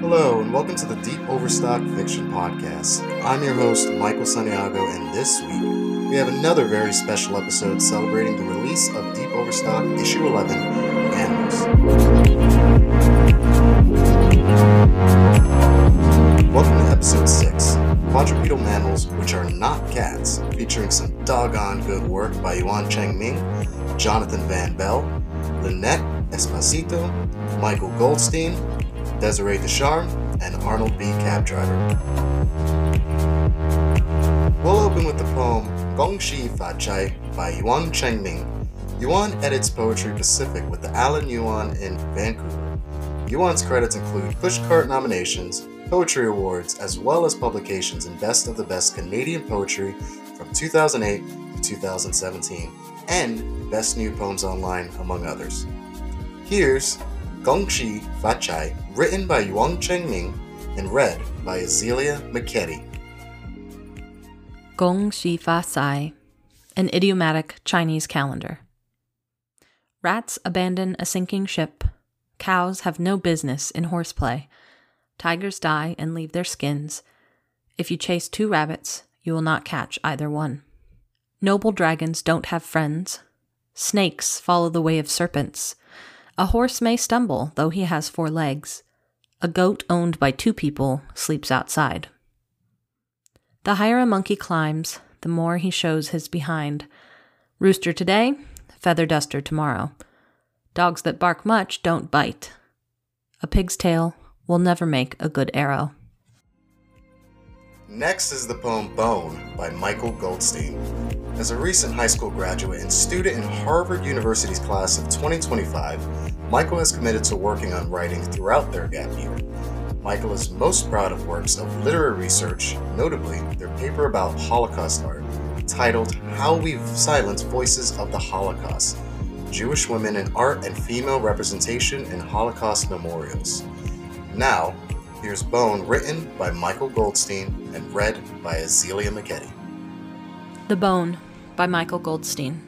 Hello, and welcome to the Deep Overstock Fiction Podcast. I'm your host, Michael Santiago, and this week we have another very special episode celebrating the release of Deep Overstock Issue 11, Animals. Welcome to Episode 6, Quadrupedal Mammals Which Are Not Cats, featuring some doggone good work by Yuan Changming, Jonathan Van Bell, Lynette Espacito, Michael Goldstein, Desiree Ducharme, and Arnold B. Cab Driver. We'll open with the poem Gong Xi Fa Cai by Yuan Changming. Yuan edits Poetry Pacific with the Alan Yuan in Vancouver. Yuan's credits include pushcart nominations, poetry awards, as well as publications in Best of the Best Canadian Poetry from 2008 to 2017, and Best New Poems Online, among others. Here's Gong Xi Fa Cai, written by Yuan Changming and read by Azealia McKetty. Gong Xi Fa Cai, an idiomatic Chinese calendar. Rats abandon a sinking ship. Cows have no business in horseplay. Tigers die and leave their skins. If you chase two rabbits, you will not catch either one. Noble dragons don't have friends. Snakes follow the way of serpents. A horse may stumble, though he has four legs. A goat owned by two people sleeps outside. The higher a monkey climbs, the more he shows his behind. Rooster today, feather duster tomorrow. Dogs that bark much don't bite. A pig's tail will never make a good arrow. Next is the poem Bone by Michael Goldstein. As a recent high school graduate and student in Harvard University's class of 2025, Michael has committed to working on writing throughout their gap year. Michael is most proud of works of literary research, notably their paper about Holocaust art, titled How We Silence Voices of the Holocaust, Jewish Women in Art and Female Representation in Holocaust Memorials. Now, here's Bone, written by Michael Goldstein and read by Azealia McKetty. The Bone by Michael Goldstein.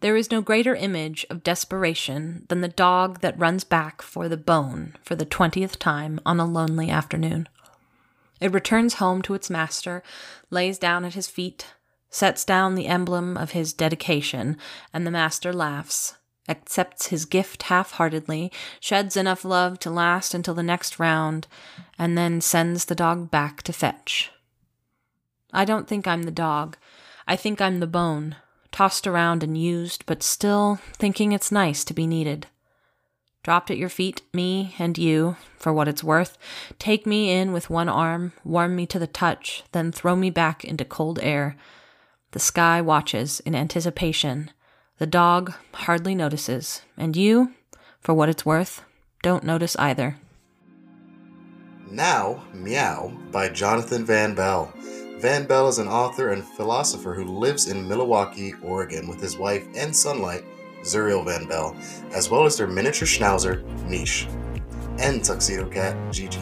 There is no greater image of desperation than the dog that runs back for the bone for the 20th time on a lonely afternoon. It returns home to its master, lays down at his feet, sets down the emblem of his dedication, and the master laughs, accepts his gift half-heartedly, sheds enough love to last until the next round, and then sends the dog back to fetch. I don't think I'm the dog. I think I'm the bone, tossed around and used, but still thinking it's nice to be needed. Dropped at your feet, me and you, for what it's worth. Take me in with one arm, warm me to the touch, then throw me back into cold air. The sky watches in anticipation. The dog hardly notices, and you, for what it's worth, don't notice either. Now, Meow by Jonathan Van Bell. Van Bell is an author and philosopher who lives in Milwaukee, Oregon, with his wife and son-like, Zuriel Van Bell, as well as their miniature schnauzer, Nish, and tuxedo cat, Gigi.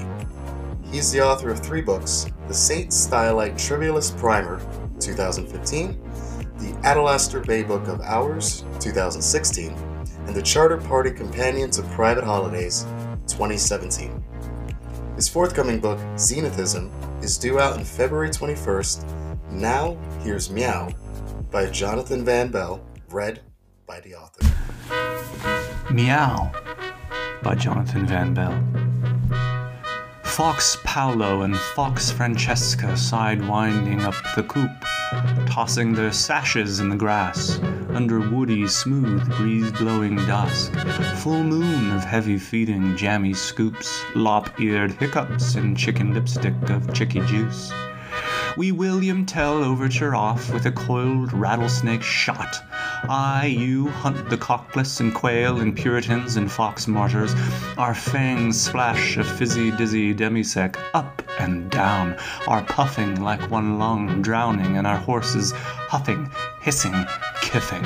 He's the author of three books: The Saint Stylite Trivialist Primer, 2015, The Adelaster Bay Book of Hours, 2016, and The Charter Party Companions of Private Holidays, 2017. His forthcoming book, Zenithism, is due out on February 21st. Now, here's Meow by Jonathan Van Bell, read by the author. Meow by Jonathan Van Bell. Fox Paolo and Fox Francesca sidewinding up the coop, tossing their sashes in the grass, under woody, smooth, breeze-blowing dusk, full moon of heavy-feeding jammy scoops, lop-eared hiccups and chicken lipstick of chicky juice. We William Tell overture off with a coiled rattlesnake shot. I, you, hunt the cockless and quail and puritans and fox martyrs, our fangs splash a fizzy-dizzy demisec up and down, our puffing like one lung drowning and our horses huffing, hissing, kiffing.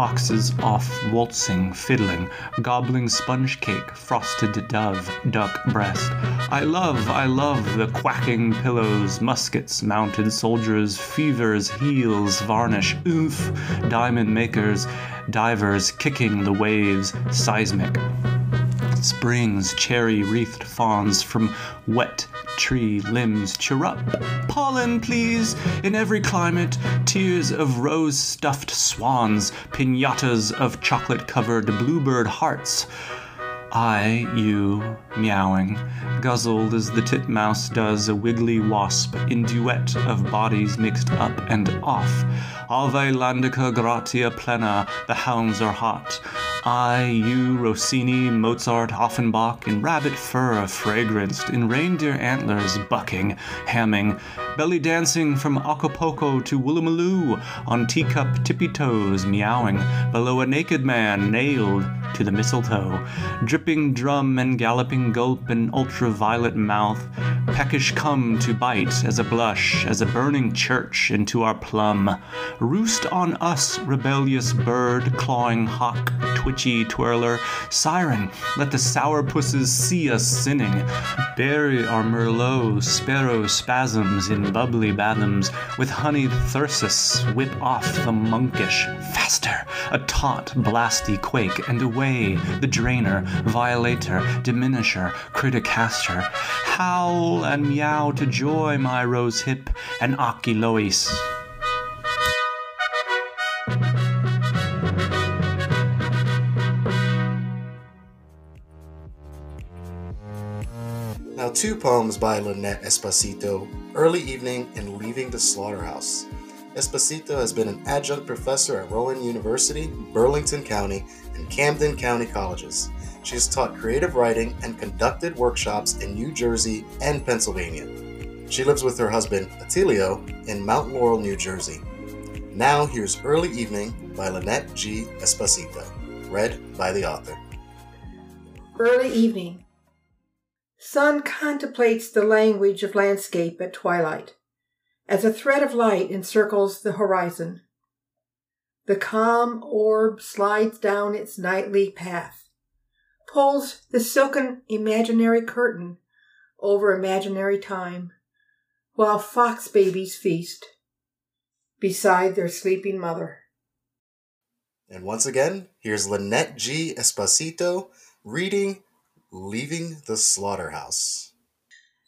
foxes off waltzing, fiddling, gobbling sponge cake, frosted dove, duck breast. I love the quacking pillows, muskets, mounted soldiers, fevers, heels, varnish, oomph, diamond makers, divers kicking the waves, seismic. Springs, cherry-wreathed fawns from wet tree limbs chirrup. Pollen, please, in every climate, tears of rose-stuffed swans, piñatas of chocolate-covered bluebird hearts. I, you, meowing, guzzled as the titmouse does a wiggly wasp in duet of bodies mixed up and off. Ave landica gratia plena, the hounds are hot. I, you, Rossini, Mozart, Offenbach, in rabbit fur fragranced, in reindeer antlers bucking, hamming, belly dancing from Acapulco to Woolloomooloo, on teacup tippy-toes meowing, below a naked man nailed to the mistletoe, dripping drum and galloping gulp and ultraviolet mouth, peckish come to bite as a blush, as a burning church into our plum. Roost on us, rebellious bird, clawing hawk, twitchy twirler, siren, let the sour pusses see us sinning. Bury our merlot, sparrow spasms in bubbly fathoms, with honeyed thyrsus, whip off the monkish, faster, a taut, blasty quake, and away, the drainer, violator, diminisher, criticaster. Howl and meow to joy, my rose hip, and Achillois. Now, two poems by Lynette Espacito, Early Evening and Leaving the Slaughterhouse. Espacito has been an adjunct professor at Rowan University, Burlington County, and Camden County Colleges. She has taught creative writing and conducted workshops in New Jersey and Pennsylvania. She lives with her husband, Atilio, in Mount Laurel, New Jersey. Now, here's Early Evening by Lynette G. Espacito, read by the author. Early Evening. Sun contemplates the language of landscape at twilight, as a thread of light encircles the horizon. The calm orb slides down its nightly path, pulls the silken imaginary curtain over imaginary time, while fox babies feast beside their sleeping mother. And once again, here's Lynette G. Espacito reading Leaving the Slaughterhouse.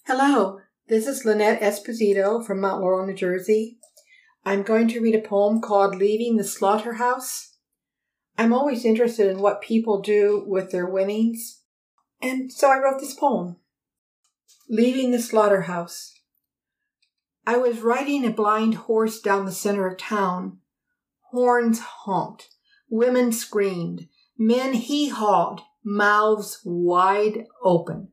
Hello, this is Lynette Espacito from Mount Laurel, New Jersey. I'm going to read a poem called Leaving the Slaughterhouse. I'm always interested in what people do with their winnings, and so I wrote this poem. Leaving the Slaughterhouse. I was riding a blind horse down the center of town. Horns honked, women screamed, men hee-hawed, mouths wide open.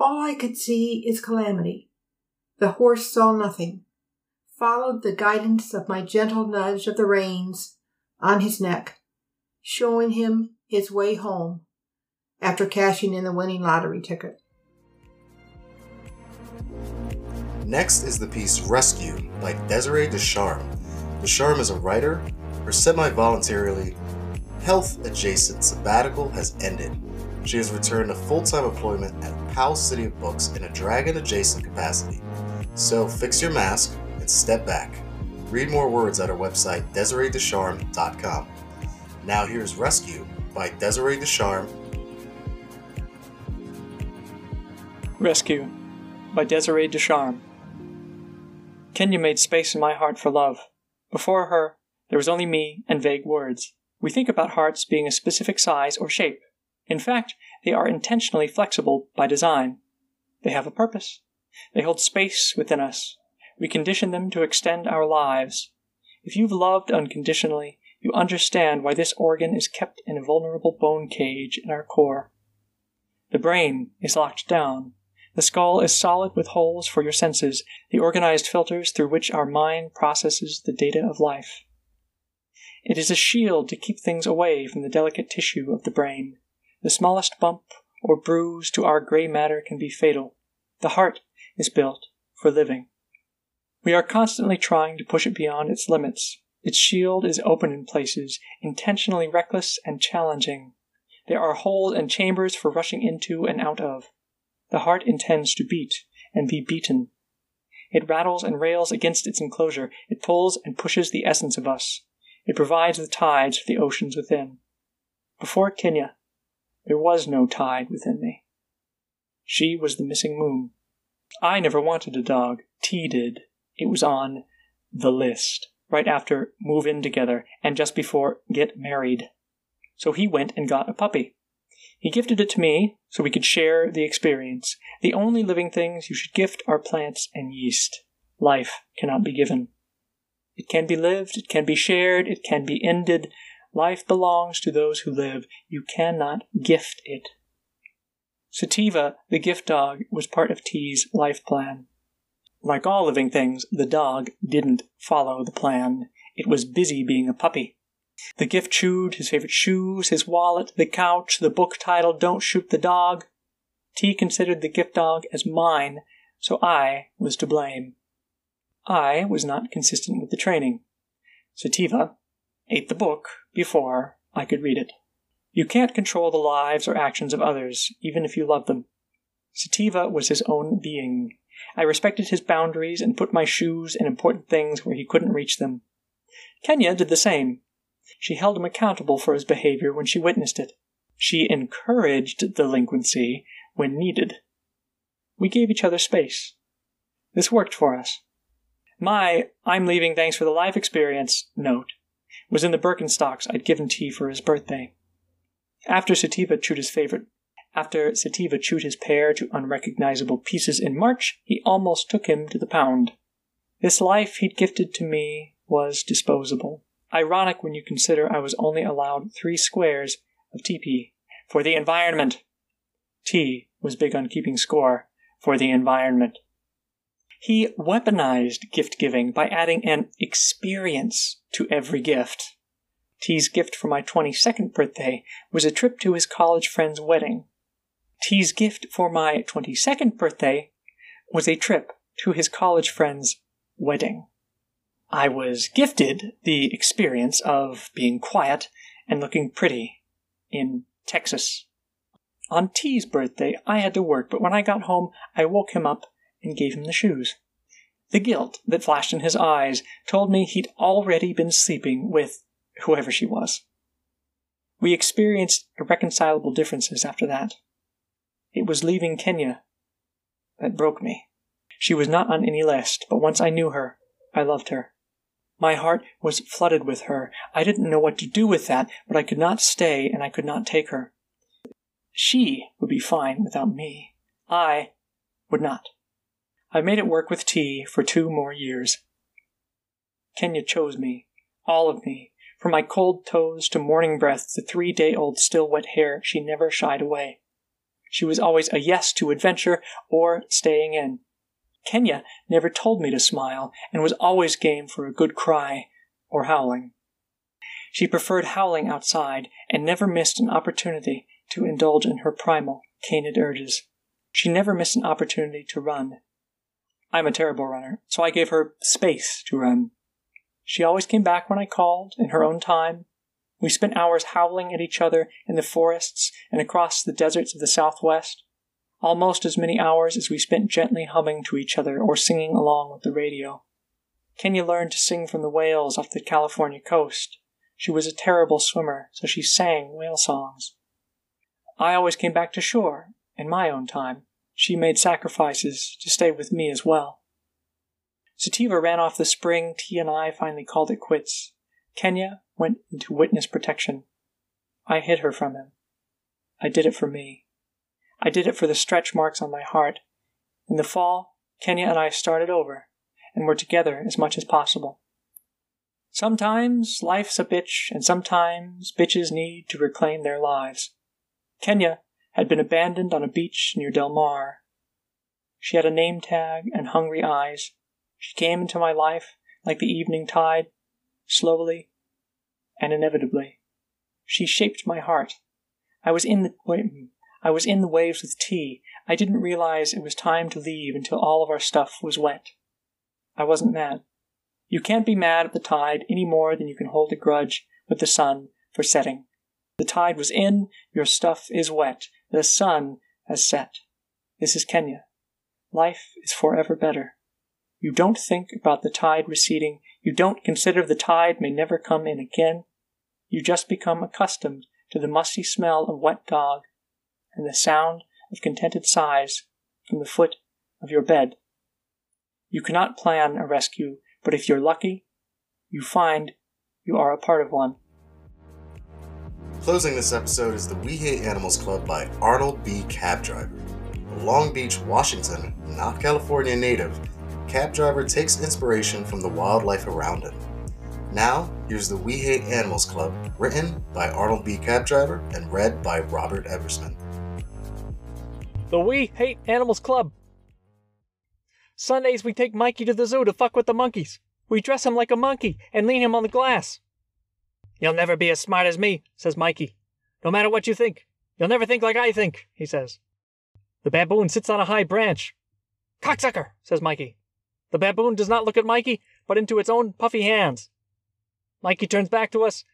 All I could see is calamity. The horse saw nothing, followed the guidance of my gentle nudge of the reins on his neck, showing him his way home after cashing in the winning lottery ticket. Next is the piece Rescue by Desiree Ducharme. Ducharme is a writer. Her semi-voluntarily health-adjacent sabbatical has ended. She has returned to full-time employment at Powell's City of Books in a dragon-adjacent capacity. So fix your mask and step back. Read more words at our website, DesireeDucharme.com. Now here's Rescue by Desiree Ducharme. Rescue by Desiree Ducharme. Kenya made space in my heart for love. Before her, there was only me and vague words. We think about hearts being a specific size or shape. In fact, they are intentionally flexible by design. They have a purpose. They hold space within us. We condition them to extend our lives. If you've loved unconditionally, you understand why this organ is kept in a vulnerable bone cage in our core. The brain is locked down. The skull is solid with holes for your senses, the organized filters through which our mind processes the data of life. It is a shield to keep things away from the delicate tissue of the brain. The smallest bump or bruise to our gray matter can be fatal. The heart is built for living. We are constantly trying to push it beyond its limits. Its shield is open in places, intentionally reckless and challenging. There are holes and chambers for rushing into and out of. The heart intends to beat and be beaten. It rattles and rails against its enclosure. It pulls and pushes the essence of us. It provides the tides for the oceans within. Before Kenya, there was no tide within me. She was the missing moon. I never wanted a dog. T did. It was on the list, right after Move In Together and just before Get Married. So he went and got a puppy. He gifted it to me so we could share the experience. The only living things you should gift are plants and yeast. Life cannot be given. It can be lived, it can be shared, it can be ended. Life belongs to those who live. You cannot gift it. Sativa, the gift dog, was part of T's life plan. Like all living things, the dog didn't follow the plan. It was busy being a puppy. The gift chewed his favorite shoes, his wallet, the couch, the book titled Don't Shoot the Dog. T considered the gift dog as mine, so I was to blame. I was not consistent with the training. Sativa ate the book before I could read it. You can't control the lives or actions of others, even if you love them. Sativa was his own being. I respected his boundaries and put my shoes and important things where he couldn't reach them. Kenya did the same. She held him accountable for his behavior when she witnessed it. She encouraged delinquency when needed. We gave each other space. This worked for us. My I'm leaving thanks for the life experience note was in the Birkenstocks I'd given T for his birthday. After Sativa chewed his pear to unrecognizable pieces in March, he almost took him to the pound. This life he'd gifted to me was disposable. Ironic when you consider I was only allowed 3 squares of TP for the environment. T was big on keeping score for the environment. He weaponized gift-giving by adding an experience to every gift. T's gift for my 22nd birthday was a trip to his college friend's wedding. T's gift for my 22nd birthday was a trip to his college friend's wedding. I was gifted the experience of being quiet and looking pretty in Texas. On T's birthday, I had to work, but when I got home, I woke him up and gave him the shoes. The guilt that flashed in his eyes told me he'd already been sleeping with whoever she was. We experienced irreconcilable differences after that. It was leaving Kenya that broke me. She was not on any list, but once I knew her, I loved her. My heart was flooded with her. I didn't know what to do with that, but I could not stay and I could not take her. She would be fine without me. I would not. I made it work with T for 2 more years. Kenya chose me, all of me, from my cold toes to morning breath to 3-day-old still wet hair. She never shied away. She was always a yes to adventure or staying in. Kenya never told me to smile and was always game for a good cry or howling. She preferred howling outside and never missed an opportunity to indulge in her primal, canid urges. She never missed an opportunity to run. I'm a terrible runner, so I gave her space to run. She always came back when I called, in her own time. We spent hours howling at each other in the forests and across the deserts of the Southwest. Almost as many hours as we spent gently humming to each other or singing along with the radio. Kenya learned to sing from the whales off the California coast. She was a terrible swimmer, so she sang whale songs. I always came back to shore, in my own time. She made sacrifices to stay with me as well. Sativa ran off the spring T and I finally called it quits. Kenya went into witness protection. I hid her from him. I did it for me. I did it for the stretch marks on my heart. In the fall, Kenya and I started over, and were together as much as possible. Sometimes life's a bitch, and sometimes bitches need to reclaim their lives. Kenya had been abandoned on a beach near Del Mar. She had a name tag and hungry eyes. She came into my life like the evening tide, slowly and inevitably. She shaped my heart. I was in the waves with T. I didn't realize it was time to leave until all of our stuff was wet. I wasn't mad. You can't be mad at the tide any more than you can hold a grudge with the sun for setting. The tide was in, your stuff is wet, the sun has set. This is Kenya. Life is forever better. You don't think about the tide receding. You don't consider the tide may never come in again. You just become accustomed to the musty smell of wet dog and the sound of contented sighs from the foot of your bed. You cannot plan a rescue, but if you're lucky, you find you are a part of one. Closing this episode is the We Hate Animals Club by Arnold B. Cab Driver. A Long Beach, Washington, not California native, Cab Driver takes inspiration from the wildlife around him. Now, here's the We Hate Animals Club, written by Arnold B. Cab Driver and read by Robert Eversman. The We Hate Animals Club. Sundays we take Mikey to the zoo to fuck with the monkeys. We dress him like a monkey and lean him on the glass. You'll never be as smart as me, says Mikey. No matter what you think, you'll never think like I think, he says. The baboon sits on a high branch. Cocksucker, says Mikey. The baboon does not look at Mikey, but into its own puffy hands. Mikey turns back to us.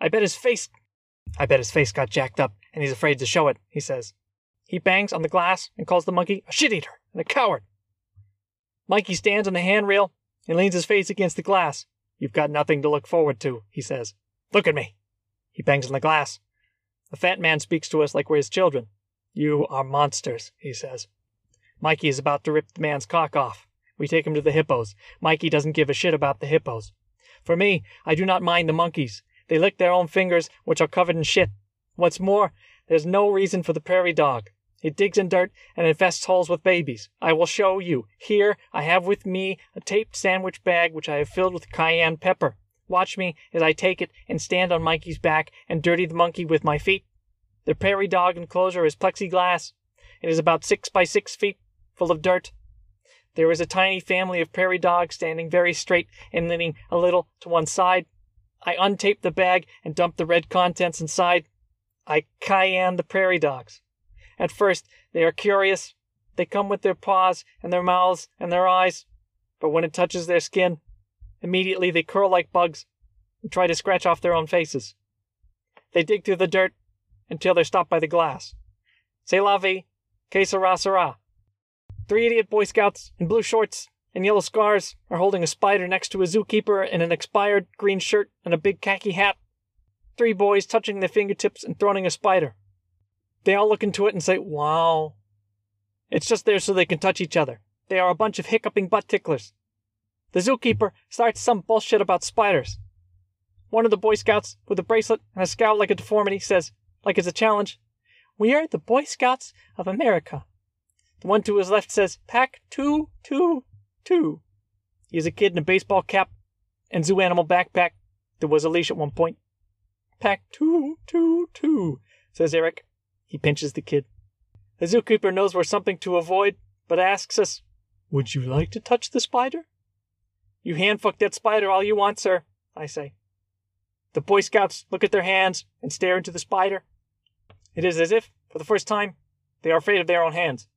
I bet his face got jacked up, and he's afraid to show it, he says. He bangs on the glass and calls the monkey a shit-eater and a coward. Mikey stands on the handrail and leans his face against the glass. You've got nothing to look forward to, he says. Look at me. He bangs on the glass. The fat man speaks to us like we're his children. You are monsters, he says. Mikey is about to rip the man's cock off. We take him to the hippos. Mikey doesn't give a shit about the hippos. For me, I do not mind the monkeys. They lick their own fingers, which are covered in shit. What's more, there's no reason for the prairie dog. It digs in dirt and infests holes with babies. I will show you. Here, I have with me a taped sandwich bag which I have filled with cayenne pepper. Watch me as I take it and stand on Mikey's back and dirty the monkey with my feet. The prairie dog enclosure is plexiglass. It is about 6 by 6 feet, full of dirt. There is a tiny family of prairie dogs standing very straight and leaning a little to one side. I untape the bag and dump the red contents inside. I cayenne the prairie dogs. At first, they are curious. They come with their paws and their mouths and their eyes. But when it touches their skin, immediately they curl like bugs and try to scratch off their own faces. They dig through the dirt until they're stopped by the glass. C'est la vie, que sera sera. 3 idiot Boy Scouts in blue shorts and yellow scarves are holding a spider next to a zookeeper in an expired green shirt and a big khaki hat. 3 boys touching their fingertips and throttling a spider. They all look into it and say, wow. It's just there so they can touch each other. They are a bunch of hiccuping butt ticklers. The zookeeper starts some bullshit about spiders. One of the Boy Scouts, with a bracelet and a scowl like a deformity, says, like it's a challenge, "We are the Boy Scouts of America." The one to his left says, "Pack 222. He is a kid in a baseball cap and zoo animal backpack. There was a leash at one point. "Pack 222, says Eric. He pinches the kid. The zookeeper knows we're something to avoid, but asks us, "Would you like to touch the spider?" "You hand-fuck that spider all you want, sir," I say. The Boy Scouts look at their hands and stare into the spider. It is as if, for the first time, they are afraid of their own hands.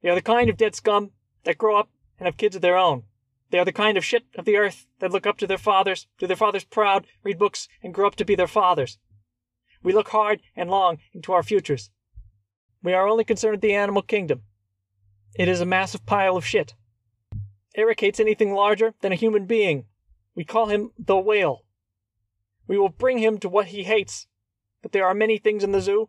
They are the kind of dead scum that grow up and have kids of their own. They are the kind of shit of the earth that look up to their fathers, do their fathers proud, read books, and grow up to be their fathers. We look hard and long into our futures. We are only concerned with the animal kingdom. It is a massive pile of shit. Eric hates anything larger than a human being. We call him the whale. We will bring him to what he hates, but there are many things in the zoo.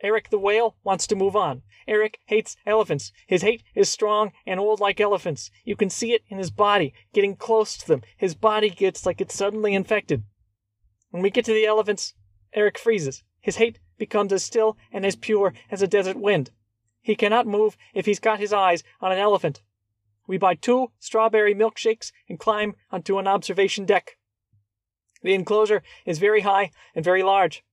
Eric the whale wants to move on. Eric hates elephants. His hate is strong and old like elephants. You can see it in his body, getting close to them. His body gets like it's suddenly infected. When we get to the elephants, Eric freezes. His hate becomes as still and as pure as a desert wind. He cannot move if he's got his eyes on an elephant. We buy 2 strawberry milkshakes and climb onto an observation deck. The enclosure is very high and very large.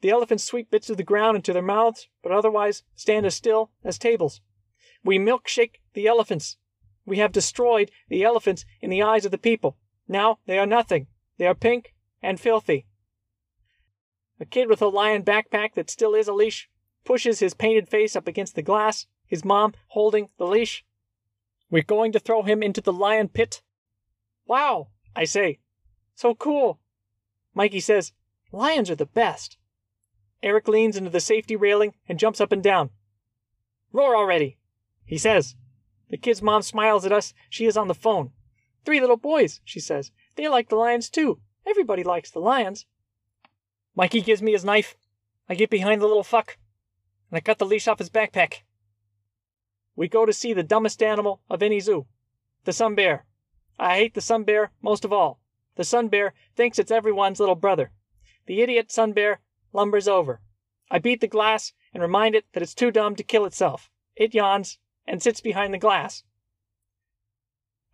The elephants sweep bits of the ground into their mouths, but otherwise stand as still as tables. We milkshake the elephants. We have destroyed the elephants in the eyes of the people. Now they are nothing. They are pink and filthy. A kid with a lion backpack that still is a leash pushes his painted face up against the glass, his mom holding the leash. We're going to throw him into the lion pit. Wow, I say. So cool. Mikey says, lions are the best. Eric leans into the safety railing and jumps up and down. Roar already, he says. The kid's mom smiles at us. She is on the phone. 3 little boys, she says. They like the lions too. Everybody likes the lions. Mikey gives me his knife. I get behind the little fuck, and I cut the leash off his backpack. We go to see the dumbest animal of any zoo, the sun bear. I hate the sun bear most of all. The sun bear thinks it's everyone's little brother. The idiot sun bear lumbers over. I beat the glass and remind it that it's too dumb to kill itself. It yawns and sits behind the glass.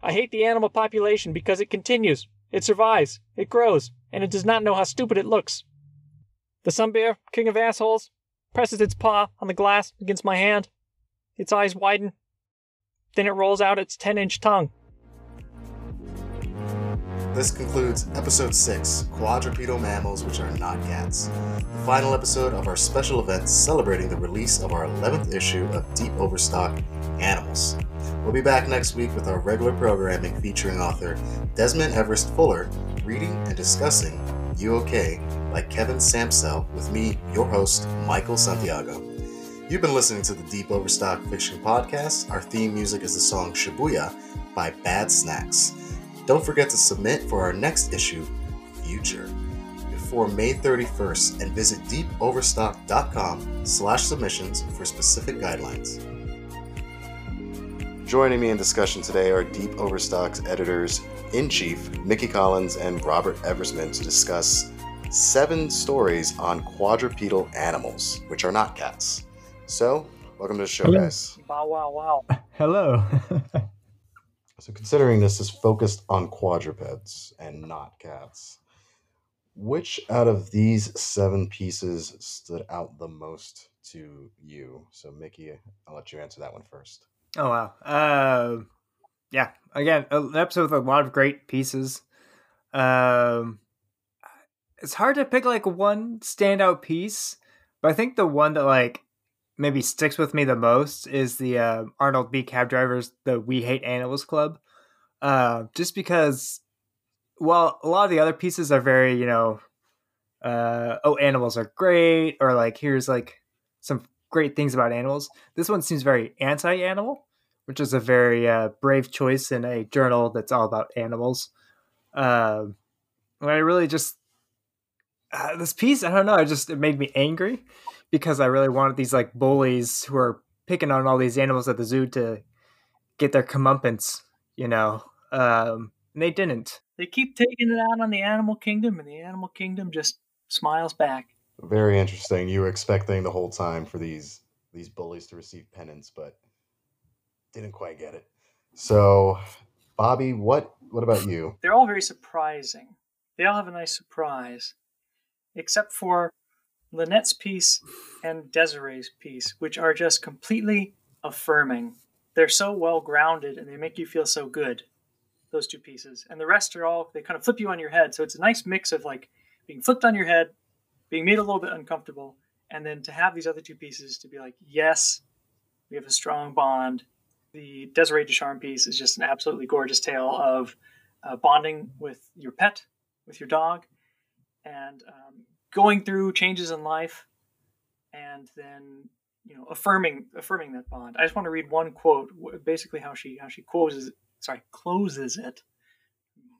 I hate the animal population because it continues, it survives, it grows, and it does not know how stupid it looks. The sun bear, king of assholes, presses its paw on the glass against my hand. Its eyes widen. Then it rolls out its 10-inch tongue. This concludes Episode 6, Quadrupedal Mammals Which Are Not Cats, the final episode of our special event celebrating the release of our 11th issue of Deep Overstock, Animals. We'll be back next week with our regular programming featuring author Desmond Everest Fuller reading and discussing You Okay? by Kevin Sampsell with me, your host, Michael Santiago. You've been listening to the Deep Overstock Fiction Podcast. Our theme music is the song Shibuya by Bad Snacks. Don't forget to submit for our next issue, Future, before May 31st and visit deepoverstock.com/submissions for specific guidelines. Joining me in discussion today are Deep Overstock's editors-in-chief, Mickey Collins and Robert Eversman, to discuss 7 stories on quadrupedal animals, which are not cats. So, welcome to the show, guys. Wow, wow, wow. Hello. So considering this is focused on quadrupeds and not cats, which out of these 7 pieces stood out the most to you? So, Mickey, I'll let you answer that one first. Oh, wow. Yeah. Again, an episode with a lot of great pieces. It's hard to pick, like, one standout piece, but I think the one that, like, maybe sticks with me the most is the Arnold B. Cab Driver's The We Hate Animals Club. Just because, while a lot of the other pieces are very, you know, oh, animals are great, or, like, here's, like, some great things about animals. This one seems very anti-animal, which is a very brave choice in a journal that's all about animals. And I really just, this piece, I don't know, it made me angry because I really wanted these, like, bullies who are picking on all these animals at the zoo to get their comeuppance, you know, and they didn't. They keep taking it out on the animal kingdom, and the animal kingdom just smiles back. Very interesting. You were expecting the whole time for these bullies to receive penance, but didn't quite get it. So, Bobby, what about you? They're all very surprising. They all have a nice surprise, except for Lynette's piece and Desiree's piece, which are just completely affirming. They're so well-grounded, and they make you feel so good, those 2 pieces. And the rest are all, they kind of flip you on your head. So it's a nice mix of, like, being flipped on your head, being made a little bit uncomfortable, and then to have these other 2 pieces to be like, yes, we have a strong bond. The Desiree Ducharme piece is just an absolutely gorgeous tale of bonding with your pet, with your dog, and going through changes in life, and then, you know, affirming that bond. I just want to read one quote, basically how she closes it.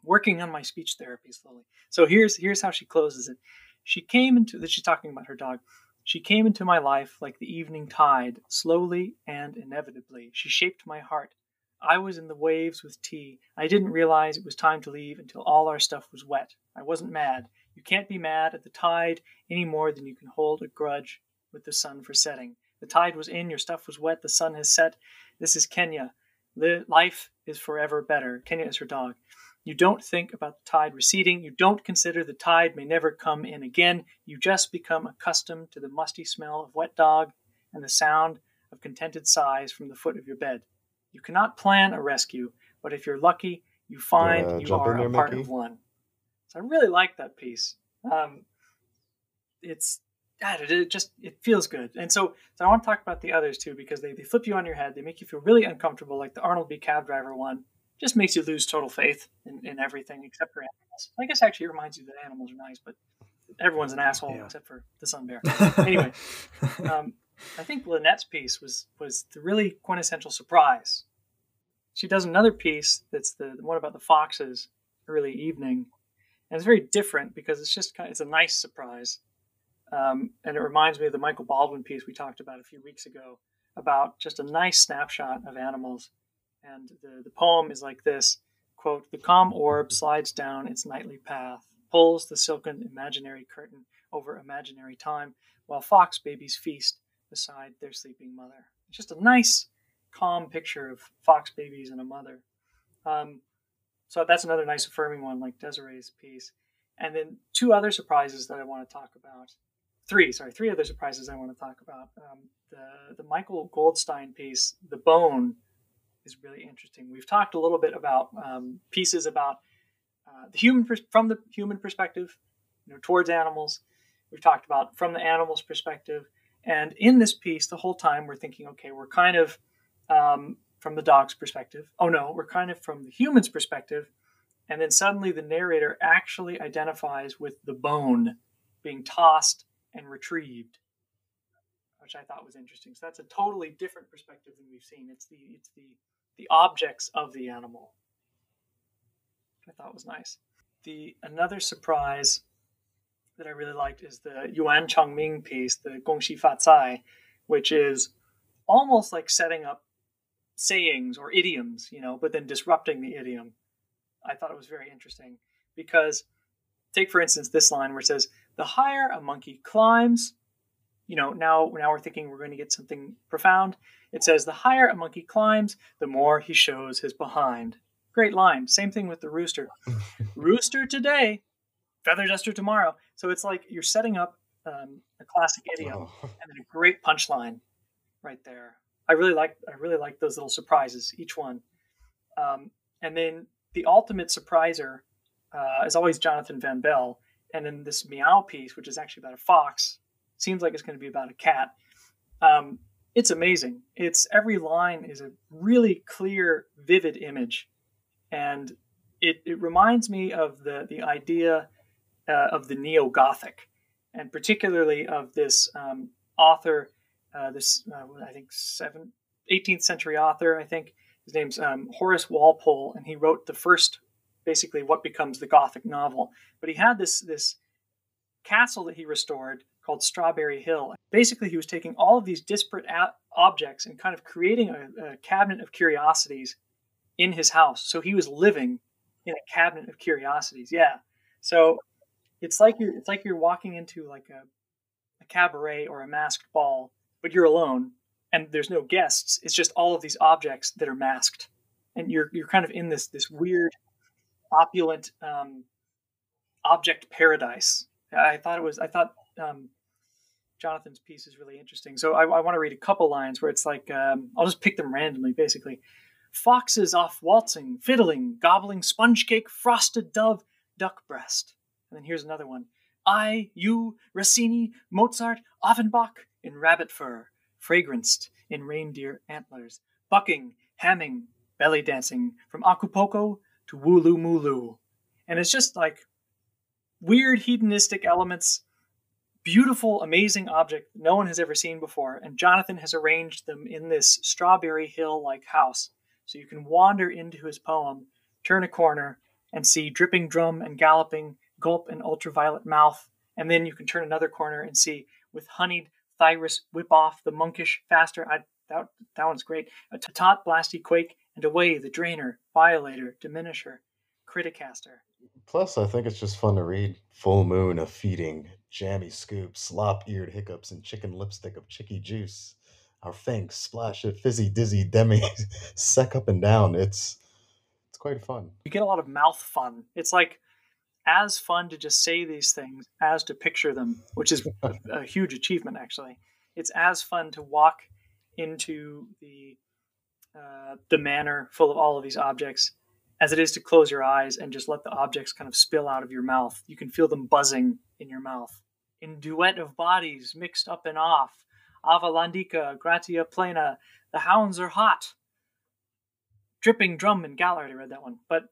Working on my speech therapy slowly. So here's how she closes it. She's talking about her dog. She came into my life like the evening tide, slowly and inevitably. She shaped my heart. I was in the waves with tea. I didn't realize it was time to leave until all our stuff was wet. I wasn't mad. You can't be mad at the tide any more than you can hold a grudge with the sun for setting. The tide was in, your stuff was wet, the sun has set. This is Kenya. Life is forever better. Kenya is her dog. You don't think about the tide receding. You don't consider the tide may never come in again. You just become accustomed to the musty smell of wet dog and the sound of contented sighs from the foot of your bed. You cannot plan a rescue, but if you're lucky, you find you are a part of one. So I really like that piece. It feels good. And so I want to talk about the others too, because they flip you on your head. They make you feel really uncomfortable, like the Arnold B. Cab Driver one. just makes you lose total faith in everything except for animals. I guess actually it reminds you that animals are nice, but everyone's an asshole except for the sun bear. Anyway, I think Lynette's piece was the really quintessential surprise. She does another piece that's the one about the foxes early evening, and it's very different because it's just kind of, it's a nice surprise, and it reminds me of the Michael Baldwin piece we talked about a few weeks ago about just a nice snapshot of animals. And the poem is like this, quote, "The calm orb slides down its nightly path, pulls the silken imaginary curtain over imaginary time, while fox babies feast beside their sleeping mother." It's just a nice, calm picture of fox babies and a mother. So that's another nice affirming one, like Desiree's piece. And then three other surprises I want to talk about. The Michael Goldstein piece, The Bone, is really interesting. We've talked a little bit about pieces about from the human perspective, towards animals. We've talked about from the animal's perspective, and in this piece, the whole time we're thinking, okay, we're kind of from the dog's perspective. Oh no, we're kind of from the human's perspective, and then suddenly the narrator actually identifies with the bone being tossed and retrieved, which I thought was interesting. So that's a totally different perspective than we've seen. It's the objects of the animal, which I thought was nice. Another surprise that I really liked is the Yuan Changming piece, the Gong Xi Fa Cai, which is almost like setting up sayings or idioms, but then disrupting the idiom. I thought it was very interesting because take, for instance, this line where it says, "The higher a monkey climbs," now we're thinking we're going to get something profound. It says, "The higher a monkey climbs, the more he shows his behind." Great line. Same thing with the rooster. "Rooster today, feather duster tomorrow." So it's like you're setting up a classic idiom and then a great punchline right there. I really like those little surprises, each one. And then the ultimate surpriser is always Jonathan Van Bell. And then this meow piece, which is actually about a fox, seems like it's going to be about a cat. It's amazing. Every line is a really clear, vivid image. And it reminds me of the idea of the neo-Gothic, and particularly of this author, I think 18th century author, I think. His name's Horace Walpole, and he wrote the first, basically, what becomes the Gothic novel. But he had this castle that he restored called Strawberry Hill. Basically, he was taking all of these disparate objects and kind of creating a cabinet of curiosities in his house. So he was living in a cabinet of curiosities. Yeah. So it's like you're walking into like a cabaret or a masked ball, but you're alone and there's no guests. It's just all of these objects that are masked, and you're kind of in this weird opulent object paradise. I thought Jonathan's piece is really interesting. So I want to read a couple lines where it's like, I'll just pick them randomly, basically. "Foxes off waltzing, fiddling, gobbling sponge cake, frosted dove, duck breast." And then here's another one. "I, you, Rossini, Mozart, Offenbach, in rabbit fur, fragranced in reindeer antlers, bucking, hamming, belly dancing, from Acapulco to Wooloo Mooloo." And it's just like weird hedonistic elements, beautiful, amazing object no one has ever seen before. And Jonathan has arranged them in this Strawberry Hill-like house. So you can wander into his poem, turn a corner, and see dripping drum and galloping, gulp and ultraviolet mouth. And then you can turn another corner and see with honeyed thyrus whip off the monkish faster. That one's great. "A tatat blasty quake, and away the drainer, violator, diminisher, criticaster." Plus, I think it's just fun to read. "Full moon of feeding, jammy scoop, slop-eared hiccups, and chicken lipstick of chicky juice. Our fangs splash at fizzy, dizzy, demi, sec up and down." It's quite fun. You get a lot of mouth fun. It's like as fun to just say these things as to picture them, which is a huge achievement, actually. It's as fun to walk into the manor full of all of these objects as it is to close your eyes and just let the objects kind of spill out of your mouth. You can feel them buzzing in your mouth. "In duet of bodies mixed up and off, Avalandica, Gratia Plena, the hounds are hot. Dripping Drum and Gala. I already read that one, but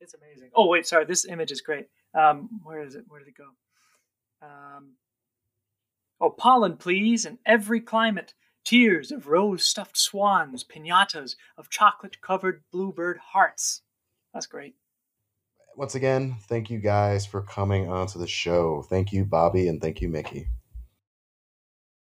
it's amazing. Oh, wait, sorry. This image is great. Where is it? Where did it go? Oh, pollen, please, in every climate. Tears of rose-stuffed swans, piñatas of chocolate-covered bluebird hearts. That's great. Once again, thank you guys for coming onto the show. Thank you, Bobby, and thank you, Mickey.